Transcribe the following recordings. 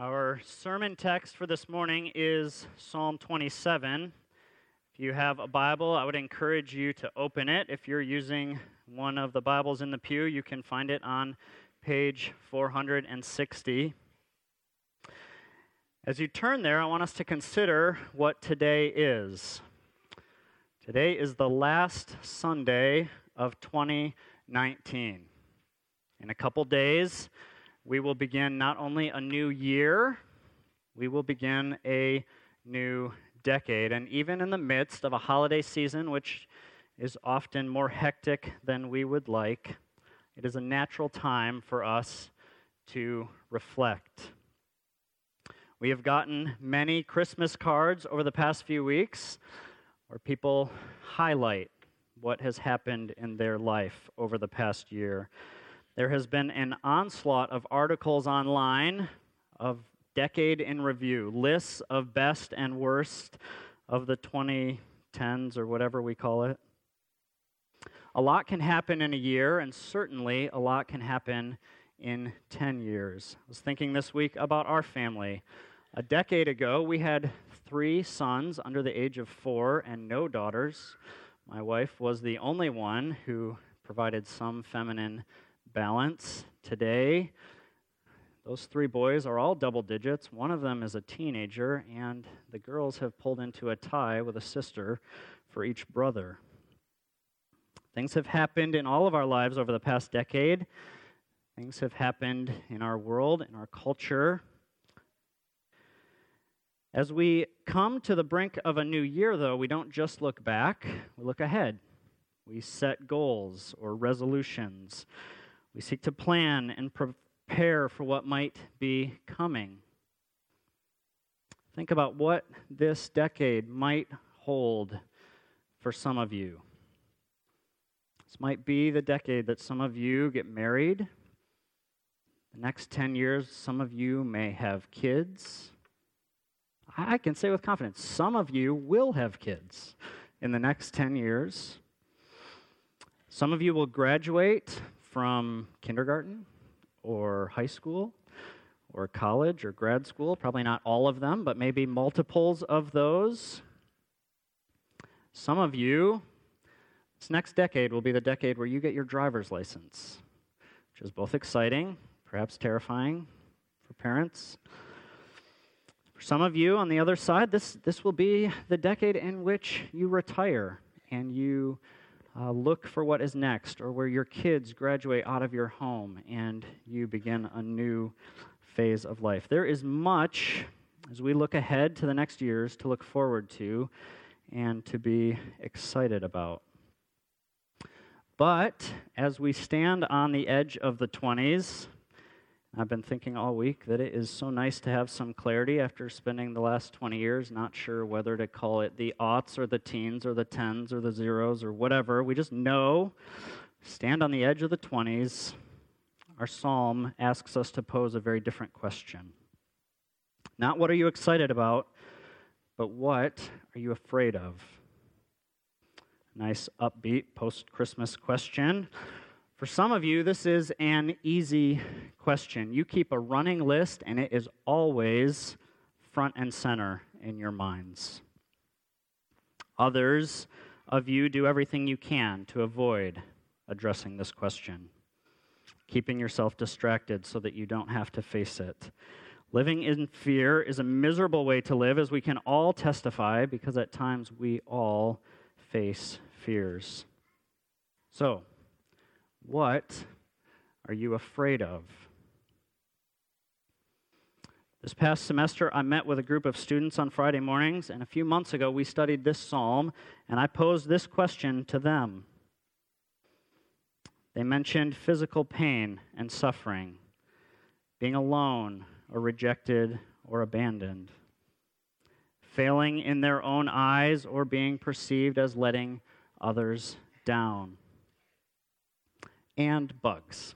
Our sermon text for this morning is Psalm 27. If you have a Bible, I would encourage you to open it. If you're using one of the Bibles in the pew, you can find it on page 460. As you turn there, I want us to consider what today is. Today is the last Sunday of 2019. In a couple days, we will begin not only a new year, we will begin a new decade. And even in the midst of a holiday season, which is often more hectic than we would like, it is a natural time for us to reflect. We have gotten many Christmas cards over the past few weeks where people highlight what has happened in their life over the past year. There has been an onslaught of articles online of decade in review, lists of best and worst of the 2010s or whatever we call it. A lot can happen in a year, and certainly a lot can happen in 10 years. I was thinking this week about our family. A decade ago, we had 3 sons under the age of 4 and no daughters. My wife was the only one who provided some feminine balance. Today, those 3 boys are all double digits. One of them is a teenager, and the girls have pulled into a tie with a sister for each brother. Things have happened in all of our lives over the past decade. Things have happened in our world, in our culture. As we come to the brink of a new year, though, we don't just look back, we look ahead. We set goals or resolutions. We seek to plan and prepare for what might be coming. Think about what this decade might hold for some of you. This might be the decade that some of you get married. The next 10 years, some of you may have kids. I can say with confidence, some of you will have kids in the next 10 years. Some of you will graduate from kindergarten or high school or college or grad school. Probably not all of them, but maybe multiples of those. Some of you, this next decade will be the decade where you get your driver's license, which is both exciting, perhaps terrifying for parents. For some of you on the other side, this will be the decade in which you retire and you look for what is next, or where your kids graduate out of your home and you begin a new phase of life. There is much, as we look ahead to the next years, to look forward to and to be excited about. But as we stand on the edge of the 20s, I've been thinking all week that it is so nice to have some clarity after spending the last 20 years not sure whether to call it the aughts or the teens or the tens or the zeros or whatever. We just know, stand on the edge of the 20s. Our psalm asks us to pose a very different question. Not what are you excited about, but what are you afraid of? Nice upbeat post-Christmas question. For some of you, this is an easy question. You keep a running list, and it is always front and center in your minds. Others of you do everything you can to avoid addressing this question, keeping yourself distracted so that you don't have to face it. Living in fear is a miserable way to live, as we can all testify, because at times we all face fears. So, what are you afraid of? This past semester, I met with a group of students on Friday mornings, and a few months ago, we studied this psalm, and I posed this question to them. They mentioned physical pain and suffering, being alone or rejected or abandoned, failing in their own eyes or being perceived as letting others down, and bugs.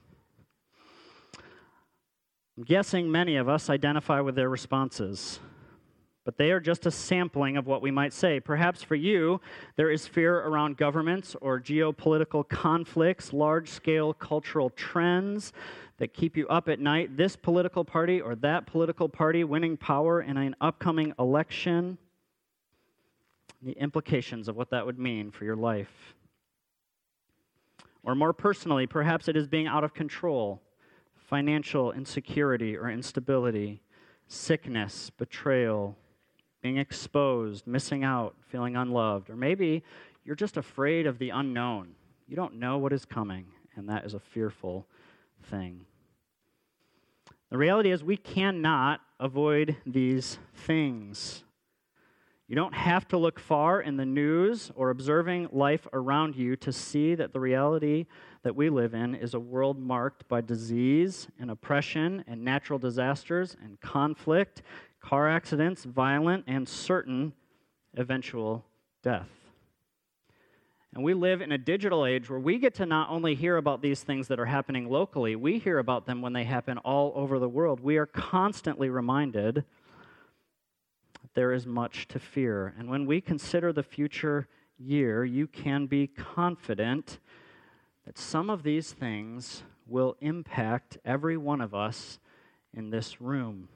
I'm guessing many of us identify with their responses, but they are just a sampling of what we might say. Perhaps for you, there is fear around governments or geopolitical conflicts, large-scale cultural trends. that keep you up at night, this political party or that political party winning power in an upcoming election, the implications of what that would mean for your life. Or more personally, perhaps it is being out of control, financial insecurity or instability, sickness, betrayal, being exposed, missing out, feeling unloved. Or maybe you're just afraid of the unknown. You don't know what is coming, and that is a fearful thing. The reality is we cannot avoid these things. You don't have to look far in the news or observing life around you to see that the reality that we live in is a world marked by disease and oppression and natural disasters and conflict, car accidents, violent and certain eventual death. And we live in a digital age where we get to not only hear about these things that are happening locally, we hear about them when they happen all over the world. We are constantly reminded there is much to fear. And when we consider the future year, you can be confident that some of these things will impact every one of us in this room.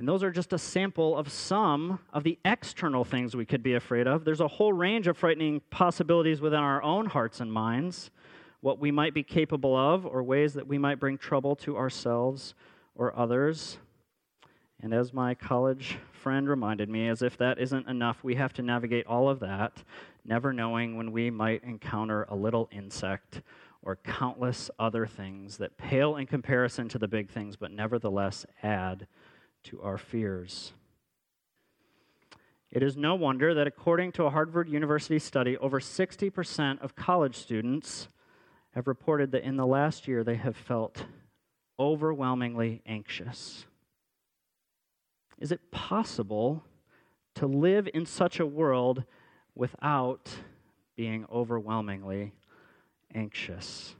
And those are just a sample of some of the external things we could be afraid of. There's a whole range of frightening possibilities within our own hearts and minds, what we might be capable of, or ways that we might bring trouble to ourselves or others. And as my college friend reminded me, as if that isn't enough, we have to navigate all of that, never knowing when we might encounter a little insect or countless other things that pale in comparison to the big things, but nevertheless add to our fears. It is no wonder that according to a Harvard University study, over 60% of college students have reported that in the last year they have felt overwhelmingly anxious. Is it possible to live in such a world without being overwhelmingly anxious?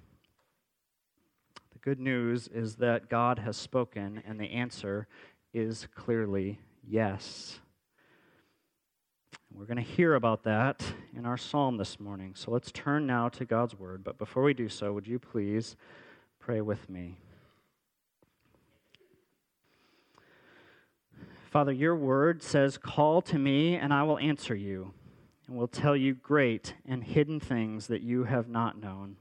The good news is that God has spoken, and the answer is clearly yes. We're going to hear about that in our psalm this morning. So let's turn now to God's word. But before we do so, would you please pray with me? Father, your word says, "Call to me, and I will answer you, and will tell you great and hidden things that you have not known."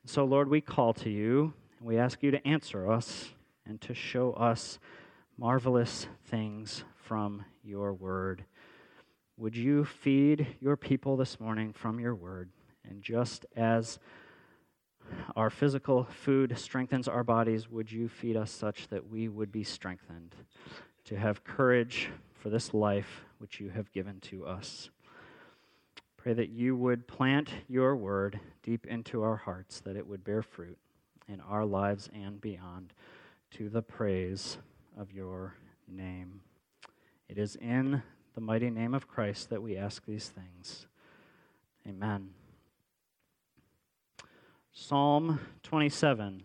And so, Lord, we call to you, and we ask you to answer us and to show us marvelous things from your word. Would you feed your people this morning from your word? And just as our physical food strengthens our bodies, would you feed us such that we would be strengthened to have courage for this life which you have given to us. Pray that you would plant your word deep into our hearts, that it would bear fruit in our lives and beyond, to the praise of your name. It is in the mighty name of Christ that we ask these things. Amen. Psalm 27.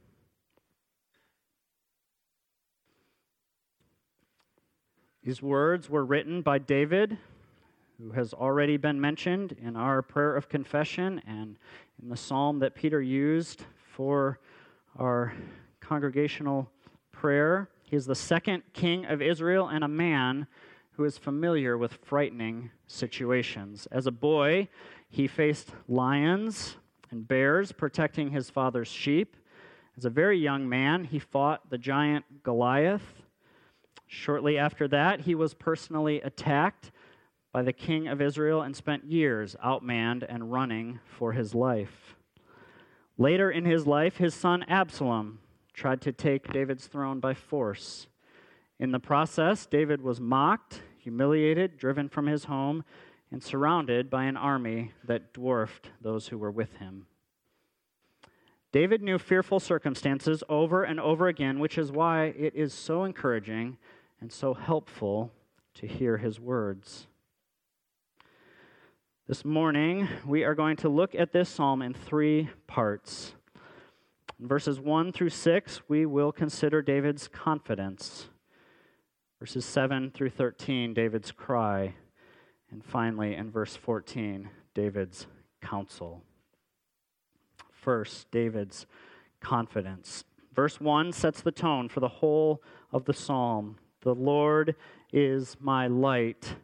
These words were written by David, who has already been mentioned in our prayer of confession and in the psalm that Peter used for our congregational prayer. He is the second king of Israel and a man who is familiar with frightening situations. As a boy, he faced lions and bears protecting his father's sheep. As a very young man, he fought the giant Goliath. Shortly after that, he was personally attacked by the king of Israel and spent years outmanned and running for his life. Later in his life, his son Absalom tried to take David's throne by force. In the process, David was mocked, humiliated, driven from his home, and surrounded by an army that dwarfed those who were with him. David knew fearful circumstances over and over again, which is why it is so encouraging and so helpful to hear his words. This morning, we are going to look at this psalm in three parts. In verses 1 through 6, we will consider David's confidence. Verses 7 through 13, David's cry. And finally, in verse 14, David's counsel. First, David's confidence. Verse 1 sets the tone for the whole of the psalm. The Lord is my light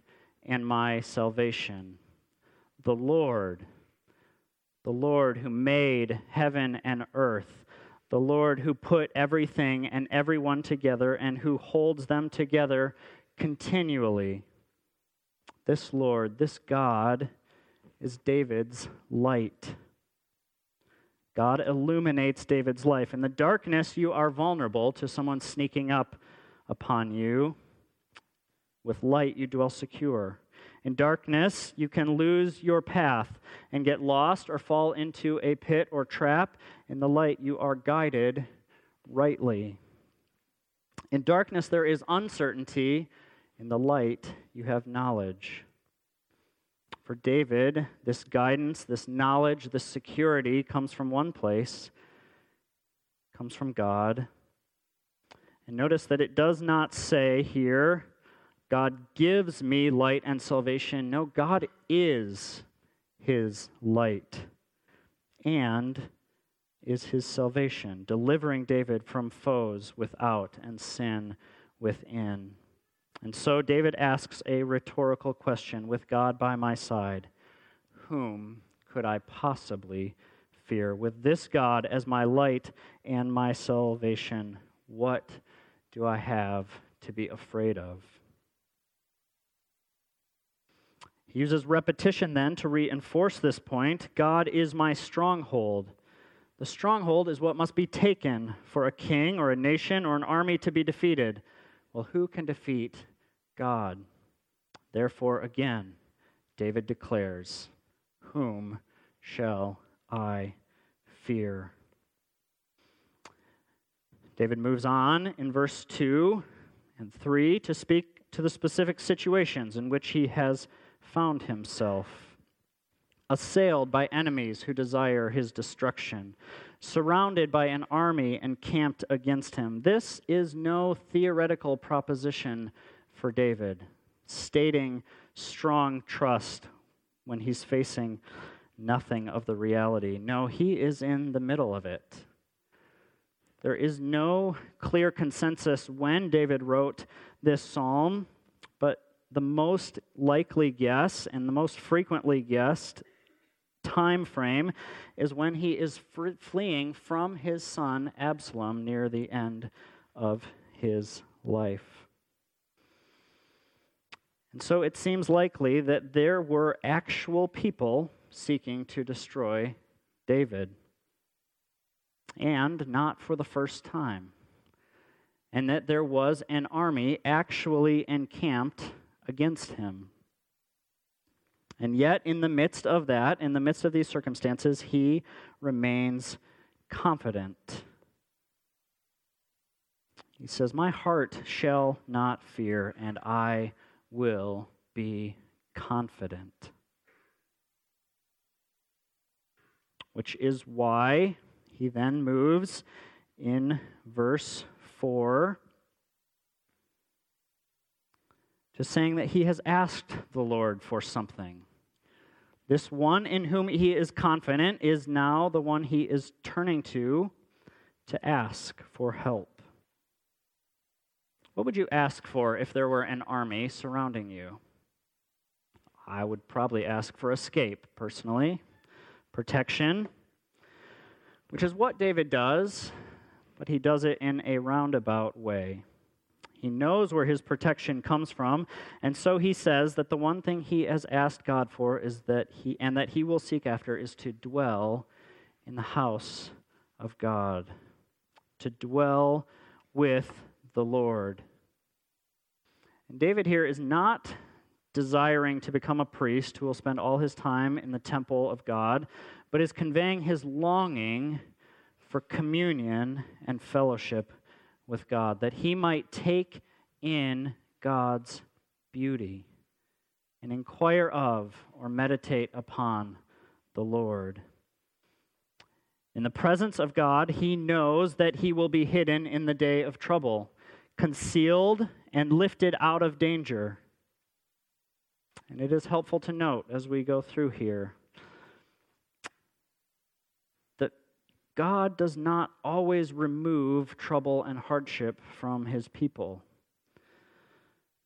and my salvation. The Lord who made heaven and earth, the Lord who put everything and everyone together and who holds them together continually. This Lord, this God, is David's light. God illuminates David's life. In the darkness, you are vulnerable to someone sneaking up upon you. With light, you dwell secure. In darkness, you can lose your path and get lost or fall into a pit or trap. In the light, you are guided rightly. In darkness, there is uncertainty. In the light, you have knowledge. For David, this guidance, this knowledge, this security comes from one place, comes from God. And notice that it does not say here, God gives me light and salvation. No, God is his light and is his salvation, delivering David from foes without and sin within. And so David asks a rhetorical question, with God by my side, whom could I possibly fear? With this God as my light and my salvation, what do I have to be afraid of? He uses repetition then to reinforce this point. God is my stronghold. The stronghold is what must be taken for a king or a nation or an army to be defeated. Well, who can defeat God? Therefore, again, David declares, whom shall I fear? David moves on in verse 2 and 3 to speak to the specific situations in which he has found himself. Assailed by enemies who desire his destruction, surrounded by an army encamped against him. This is no theoretical proposition for David, stating strong trust when he's facing nothing of the reality. No, he is in the middle of it. There is no clear consensus when David wrote this psalm, but the most likely guess and the most frequently guessed time frame is when he is fleeing from his son Absalom near the end of his life. And so it seems likely that there were actual people seeking to destroy David, and not for the first time. and that there was an army actually encamped against him. And yet, in the midst of that, in the midst of these circumstances, he remains confident. He says, "My heart shall not fear, and I will be confident." Which is why he then moves in verse 4 to saying that he has asked the Lord for something. This one in whom he is confident is now the one he is turning to ask for help. What would you ask for if there were an army surrounding you? I would probably ask for escape, personally. Protection, which is what David does, but he does it in a roundabout way. He knows where his protection comes from, and so he says that the one thing he has asked God for is that he will seek after is to dwell in the house of God, to dwell with the Lord. And David here is not desiring to become a priest who will spend all his time in the temple of God, but is conveying his longing for communion and fellowship with God, that he might take in God's beauty and inquire of or meditate upon the Lord. In the presence of God, he knows that he will be hidden in the day of trouble, concealed and lifted out of danger. And it is helpful to note as we go through here that God does not always remove trouble and hardship from his people.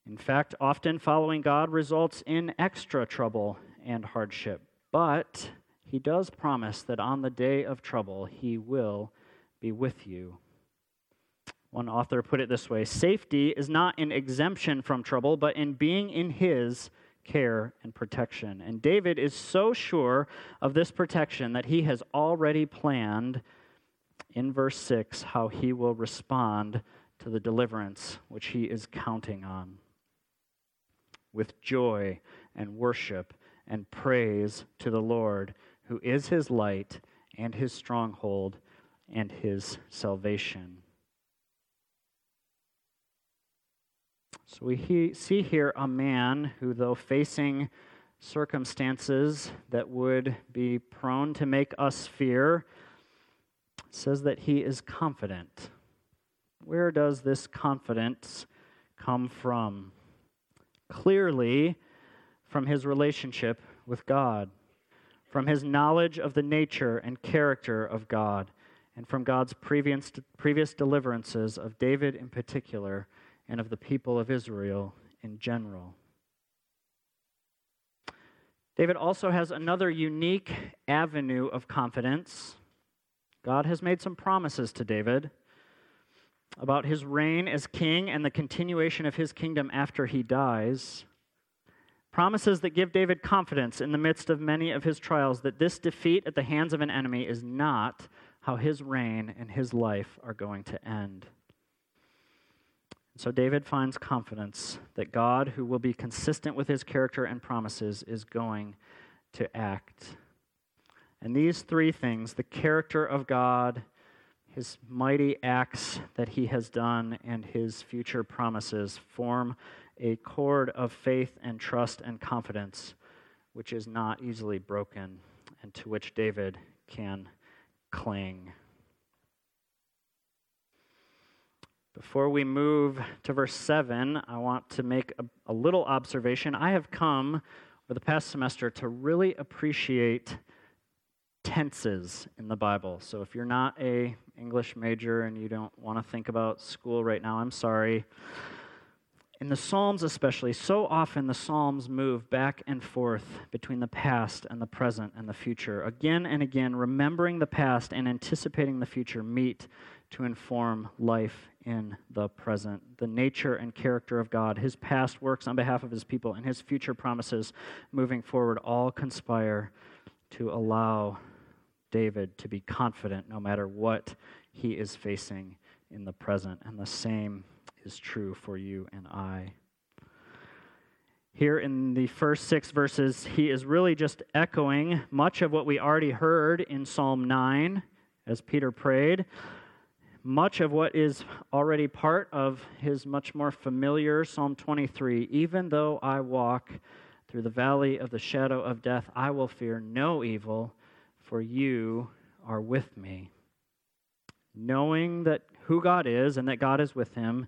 In fact, often following God results in extra trouble and hardship. But he does promise that on the day of trouble, he will be with you. One author put it this way, "Safety is not in exemption from trouble, but in being in his care and protection." And David is so sure of this protection that he has already planned in verse 6 how he will respond to the deliverance which he is counting on with joy and worship and praise to the Lord, who is his light and his stronghold and his salvation. So we see here a man who, though facing circumstances that would be prone to make us fear, says that he is confident. Where does this confidence come from? Clearly, from his relationship with God, from his knowledge of the nature and character of God, and from God's previous deliverances of David in particular, and of the people of Israel in general. David also has another unique avenue of confidence. God has made some promises to David about his reign as king and the continuation of his kingdom after he dies. Promises that give David confidence in the midst of many of his trials that this defeat at the hands of an enemy is not how his reign and his life are going to end. So David finds confidence that God, who will be consistent with his character and promises, is going to act. And these three things, the character of God, his mighty acts that he has done, and his future promises, form a cord of faith and trust and confidence, which is not easily broken and to which David can cling. Before we move to verse 7, I want to make a little observation. I have come over the past semester to really appreciate tenses in the Bible. So if you're not an English major and you don't want to think about school right now, I'm sorry. In the Psalms especially, so often the Psalms move back and forth between the past and the present and the future. Again and again, remembering the past and anticipating the future meet to inform life in the present. The nature and character of God, his past works on behalf of his people, and his future promises moving forward all conspire to allow David to be confident no matter what he is facing in the present, and the same is true for you and I. Here in the first 6 verses, he is really just echoing much of what we already heard in Psalm 9 as Peter prayed, much of what is already part of his much more familiar Psalm 23, even though I walk through the valley of the shadow of death, I will fear no evil, for you are with me. Knowing that who God is and that God is with him,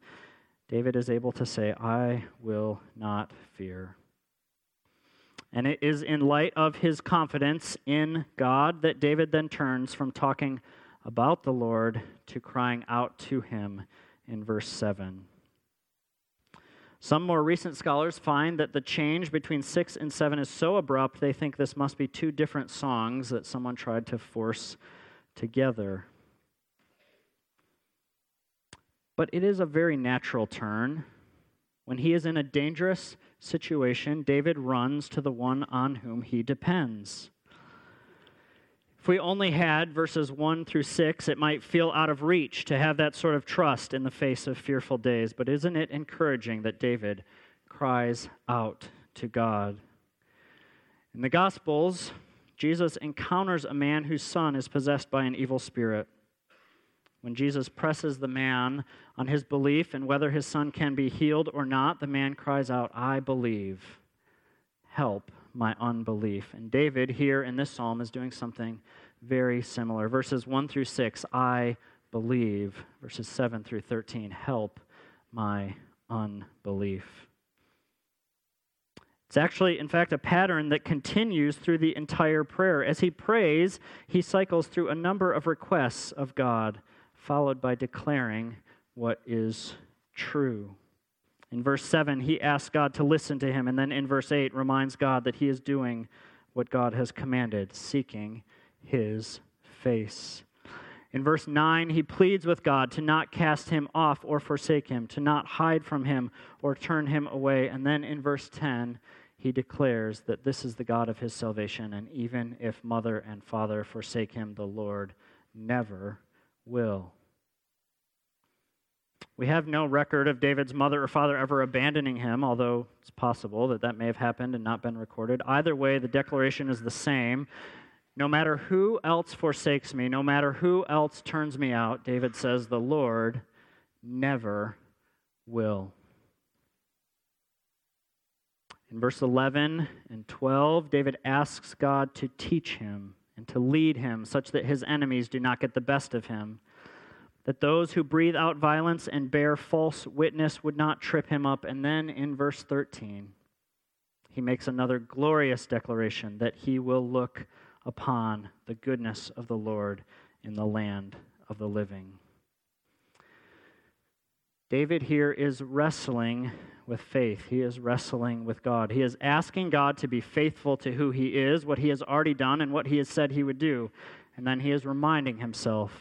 David is able to say, I will not fear. And it is in light of his confidence in God that David then turns from talking about the Lord to crying out to him in verse 7. Some more recent scholars find that the change between 6 and 7 is so abrupt, they think this must be 2 different songs that someone tried to force together. But it is a very natural turn. When he is in a dangerous situation, David runs to the one on whom he depends. If we only had verses 1 through 6, it might feel out of reach to have that sort of trust in the face of fearful days, but isn't it encouraging that David cries out to God? In the Gospels, Jesus encounters a man whose son is possessed by an evil spirit. When Jesus presses the man on his belief and whether his son can be healed or not, the man cries out, I believe. Help my unbelief. And David here in this psalm is doing something very similar. Verses 1 through 6, I believe. Verses 7 through 13, help my unbelief. It's actually, in fact, a pattern that continues through the entire prayer. As he prays, he cycles through a number of requests of God, followed by declaring what is true. In verse 7, he asks God to listen to him, and then in verse 8, reminds God that he is doing what God has commanded, seeking his face. In verse 9, he pleads with God to not cast him off or forsake him, to not hide from him or turn him away. And then in verse 10, he declares that this is the God of his salvation, and even if mother and father forsake him, the Lord never will. We have no record of David's mother or father ever abandoning him, although it's possible that that may have happened and not been recorded. Either way, the declaration is the same. No matter who else forsakes me, no matter who else turns me out, David says, the Lord never will. In verse 11 and 12, David asks God to teach him and to lead him such that his enemies do not get the best of him, that those who breathe out violence and bear false witness would not trip him up. And then in verse 13, he makes another glorious declaration that he will look upon the goodness of the Lord in the land of the living. David here is wrestling with faith. He is wrestling with God. He is asking God to be faithful to who he is, what he has already done, and what he has said he would do. And then he is reminding himself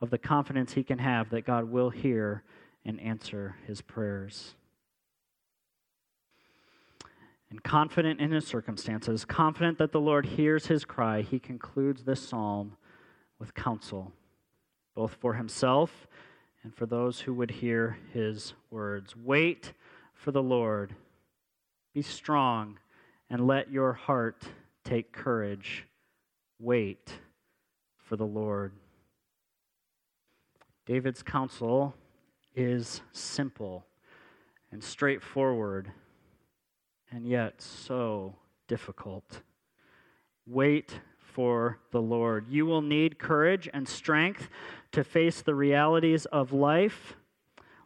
of the confidence he can have that God will hear and answer his prayers. And confident in his circumstances, confident that the Lord hears his cry, he concludes this psalm with counsel, both for himself and for those who would hear his words. Wait for the Lord. Be strong and let your heart take courage. Wait for the Lord. David's counsel is simple and straightforward, and yet so difficult. Wait for the Lord. You will need courage and strength to face the realities of life.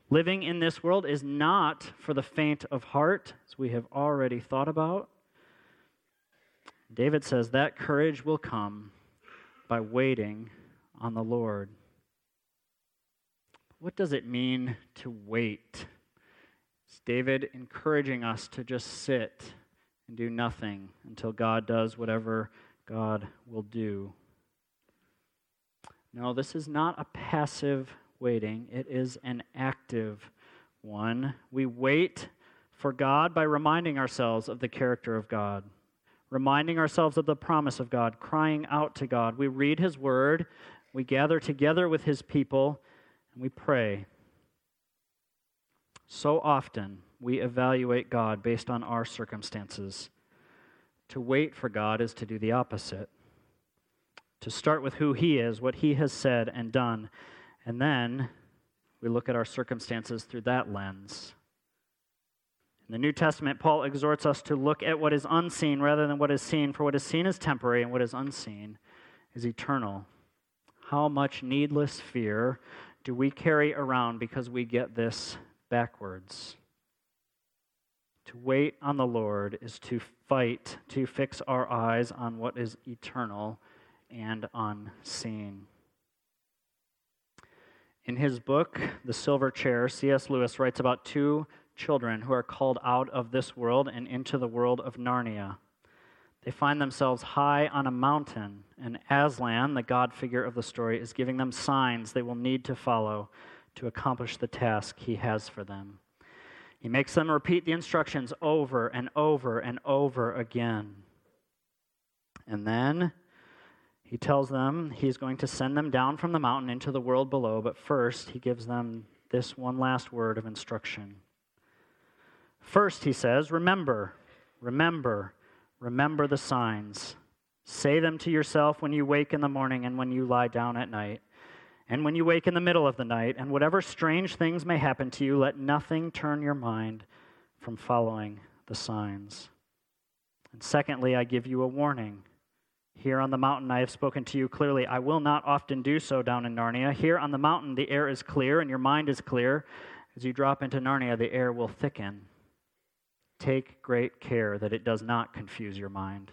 Living in this world is not for the faint of heart, as we have already thought about. David says that courage will come by waiting on the Lord. What does it mean to wait? David encouraging us to just sit and do nothing until God does whatever God will do. No, this is not a passive waiting. It is an active one. We wait for God by reminding ourselves of the character of God, reminding ourselves of the promise of God, crying out to God. We read his word, we gather together with his people, and we pray, so often we evaluate God based on our circumstances. To wait for God is to do the opposite. To start with who He is, what He has said and done, and then we look at our circumstances through that lens. In the New Testament, Paul exhorts us to look at what is unseen rather than what is seen, for what is seen is temporary and what is unseen is eternal. How much needless fear do we carry around because we get this backwards? To wait on the Lord is to fight, to fix our eyes on what is eternal and unseen. In his book, The Silver Chair, C.S. Lewis writes about two children who are called out of this world and into the world of Narnia. They find themselves high on a mountain, and Aslan, the god figure of the story, is giving them signs they will need to follow to accomplish the task he has for them. He makes them repeat the instructions over and over and over again. And then he tells them he's going to send them down from the mountain into the world below, but first he gives them this one last word of instruction. First, he says, remember, remember, remember the signs. Say them to yourself when you wake in the morning and when you lie down at night. And when you wake in the middle of the night, and whatever strange things may happen to you, let nothing turn your mind from following the signs. And secondly, I give you a warning. Here on the mountain I have spoken to you clearly. I will not often do so down in Narnia. Here on the mountain the air is clear and your mind is clear. As you drop into Narnia, the air will thicken. Take great care that it does not confuse your mind.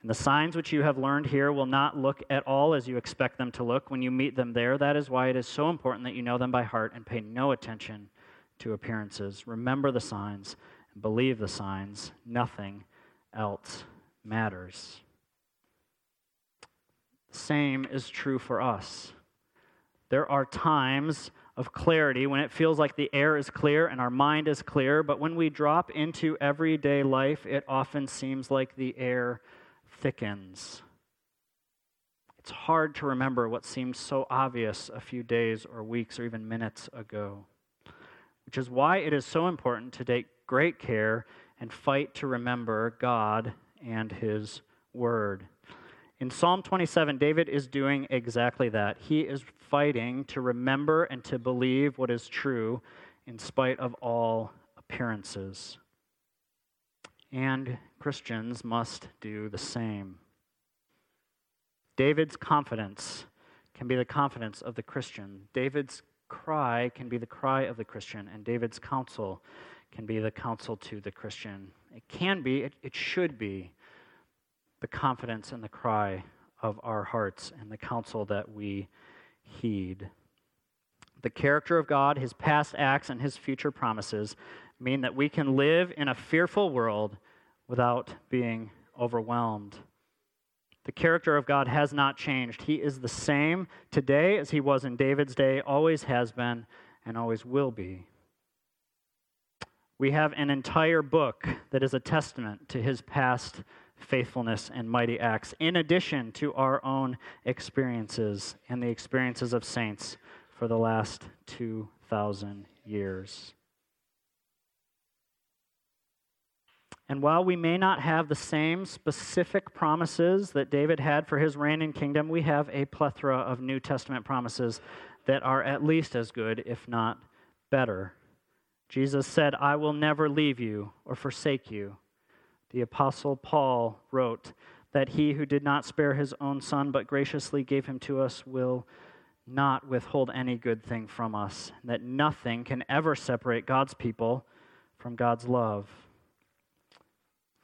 And the signs which you have learned here will not look at all as you expect them to look when you meet them there. That is why it is so important that you know them by heart and pay no attention to appearances. Remember the signs and believe the signs. Nothing else matters. The same is true for us. There are times of clarity when it feels like the air is clear and our mind is clear, but when we drop into everyday life, it often seems like the air thickens. It's hard to remember what seemed so obvious a few days or weeks or even minutes ago, which is why it is so important to take great care and fight to remember God and His Word. In Psalm 27, David is doing exactly that. He is fighting to remember and to believe what is true in spite of all appearances. And Christians must do the same. David's confidence can be the confidence of the Christian. David's cry can be the cry of the Christian, and David's counsel can be the counsel to the Christian. It can be, it should be, the confidence and the cry of our hearts and the counsel that we heed. The character of God, His past acts, and His future promises mean that we can live in a fearful world without being overwhelmed. The character of God has not changed. He is the same today as He was in David's day, always has been, and always will be. We have an entire book that is a testament to His past faithfulness and mighty acts, in addition to our own experiences and the experiences of saints for the last 2,000 years. And while we may not have the same specific promises that David had for his reign and kingdom, we have a plethora of New Testament promises that are at least as good, if not better. Jesus said, I will never leave you or forsake you. The Apostle Paul wrote that he who did not spare his own son but graciously gave him to us will not withhold any good thing from us, and that nothing can ever separate God's people from God's love.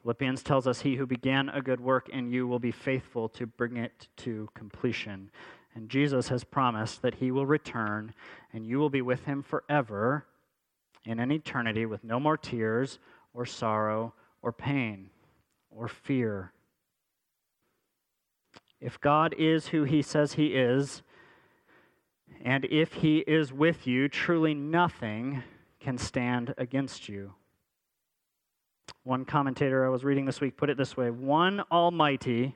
Philippians tells us, he who began a good work in you will be faithful to bring it to completion. And Jesus has promised that He will return and you will be with Him forever in an eternity with no more tears or sorrow or pain or fear. If God is who He says He is, and if He is with you, truly nothing can stand against you. One commentator I was reading this week put it this way, one Almighty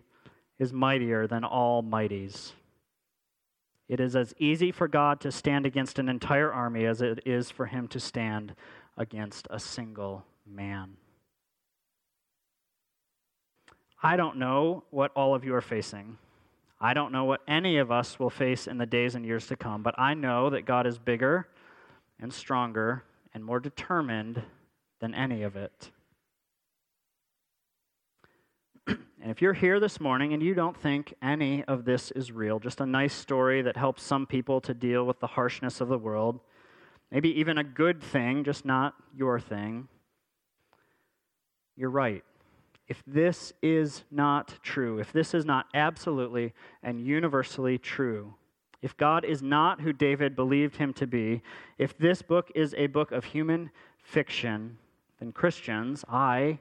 is mightier than all mighties. It is as easy for God to stand against an entire army as it is for him to stand against a single man. I don't know what all of you are facing. I don't know what any of us will face in the days and years to come, but I know that God is bigger and stronger and more determined than any of it. And if you're here this morning and you don't think any of this is real, just a nice story that helps some people to deal with the harshness of the world, maybe even a good thing, just not your thing, you're right. If this is not true, if this is not absolutely and universally true, if God is not who David believed him to be, if this book is a book of human fiction, then Christians, I'm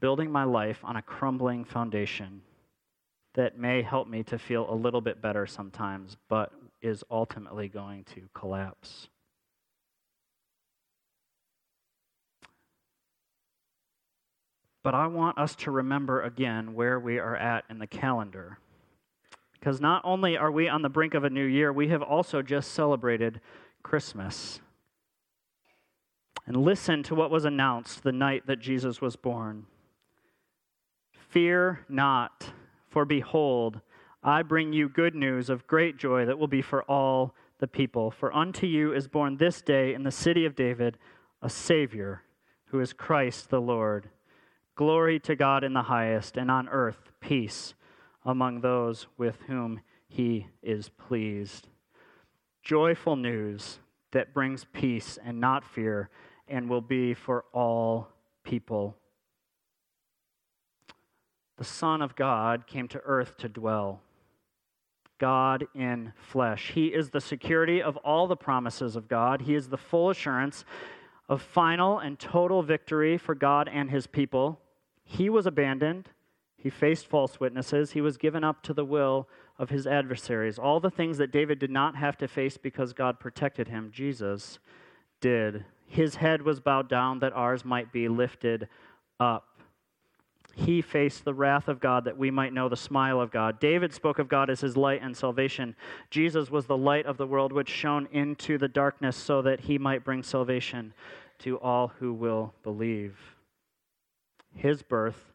building my life on a crumbling foundation that may help me to feel a little bit better sometimes, but is ultimately going to collapse. But I want us to remember again where we are at in the calendar, because not only are we on the brink of a new year, we have also just celebrated Christmas. And listen to what was announced the night that Jesus was born. Fear not, for behold, I bring you good news of great joy that will be for all the people. For unto you is born this day in the city of David a Savior, who is Christ the Lord. Glory to God in the highest, and on earth peace among those with whom he is pleased. Joyful news that brings peace and not fear, and will be for all people. The Son of God came to earth to dwell. God in flesh. He is the security of all the promises of God. He is the full assurance of final and total victory for God and his people. He was abandoned. He faced false witnesses. He was given up to the will of his adversaries. All the things that David did not have to face because God protected him, Jesus did. His head was bowed down that ours might be lifted up. He faced the wrath of God that we might know the smile of God. David spoke of God as his light and salvation. Jesus was the light of the world which shone into the darkness so that he might bring salvation to all who will believe. His birth,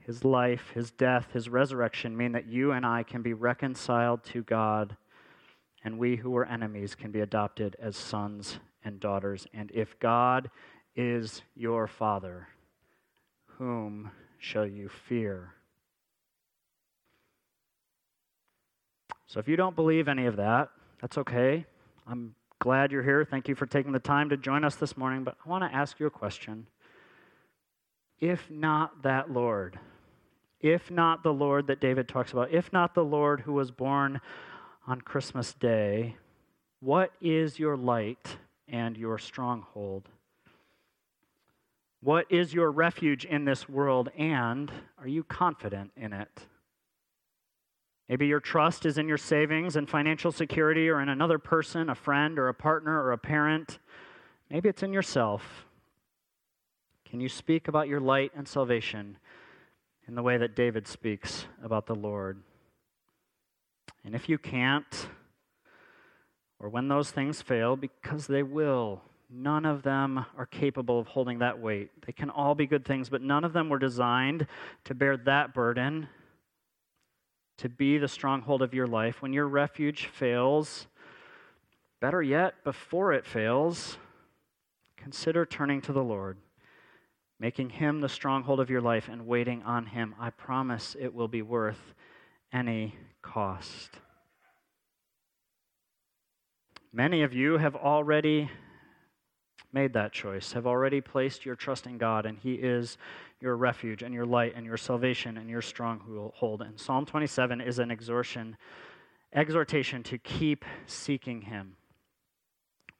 his life, his death, his resurrection mean that you and I can be reconciled to God, and we who were enemies can be adopted as sons and daughters. And if God is your Father, whom shall you fear? So if you don't believe any of that, that's okay. I'm glad you're here. Thank you for taking the time to join us this morning, but I want to ask you a question. If not that Lord, if not the Lord that David talks about, if not the Lord who was born on Christmas Day, what is your light and your stronghold? What is your refuge in this world, and are you confident in it? Maybe your trust is in your savings and financial security, or in another person, a friend or a partner or a parent. Maybe it's in yourself. Can you speak about your light and salvation in the way that David speaks about the Lord? And if you can't, or when those things fail, because they will, none of them are capable of holding that weight. They can all be good things, but none of them were designed to bear that burden, to be the stronghold of your life. When your refuge fails, better yet, before it fails, consider turning to the Lord, making him the stronghold of your life and waiting on him. I promise it will be worth any cost. Many of you have already made that choice, have already placed your trust in God, and he is your refuge and your light and your salvation and your stronghold. And Psalm 27 is an exhortation to keep seeking him.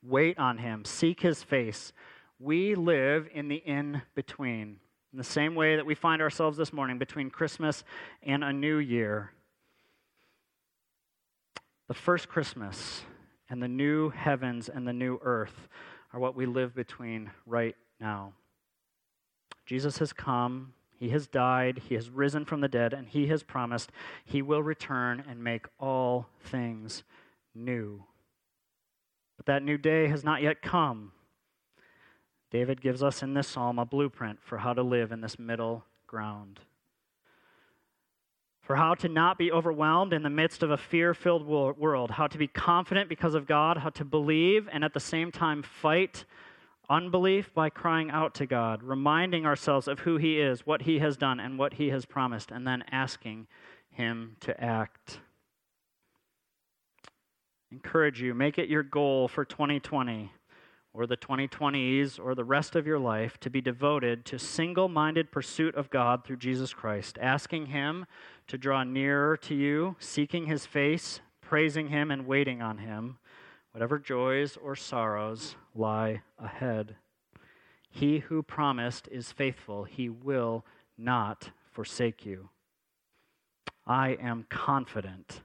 Wait on him, seek his face. We live in the in-between, in the same way that we find ourselves this morning between Christmas and a new year. The first Christmas and the new heavens and the new earth are what we live between right now. Jesus has come. He has died, he has risen from the dead, and he has promised he will return and make all things new. But that new day has not yet come. David gives us in this psalm a blueprint for how to live in this middle ground, for how to not be overwhelmed in the midst of a fear-filled world, how to be confident because of God, how to believe and at the same time fight unbelief by crying out to God, reminding ourselves of who he is, what he has done, and what he has promised, and then asking him to act. Encourage you, make it your goal for 2020 or the 2020s or the rest of your life to be devoted to single-minded pursuit of God through Jesus Christ, asking him to draw nearer to you, seeking his face, praising him, and waiting on him, whatever joys or sorrows lie ahead. He who promised is faithful. He will not forsake you. I am confident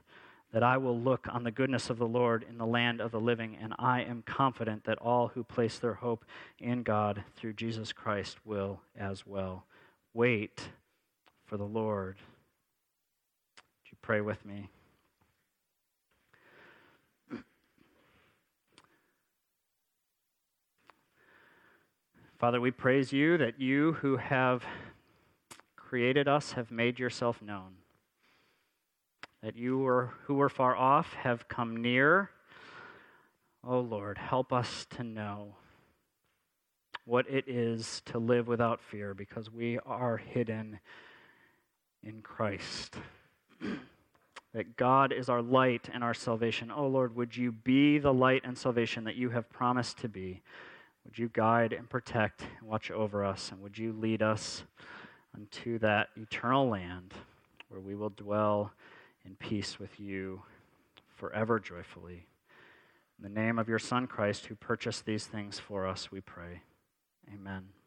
that I will look on the goodness of the Lord in the land of the living, and I am confident that all who place their hope in God through Jesus Christ will as well. Wait for the Lord. Would you pray with me? Father, we praise you that you who have created us have made yourself known, that you who were far off have come near. Oh Lord, help us to know what it is to live without fear, because we are hidden in Christ. That God is our light and our salvation. Oh Lord, would you be the light and salvation that you have promised to be? Would you guide and protect and watch over us, and would you lead us unto that eternal land where we will dwell in peace with you forever joyfully. In the name of your Son, Christ, who purchased these things for us, we pray. Amen.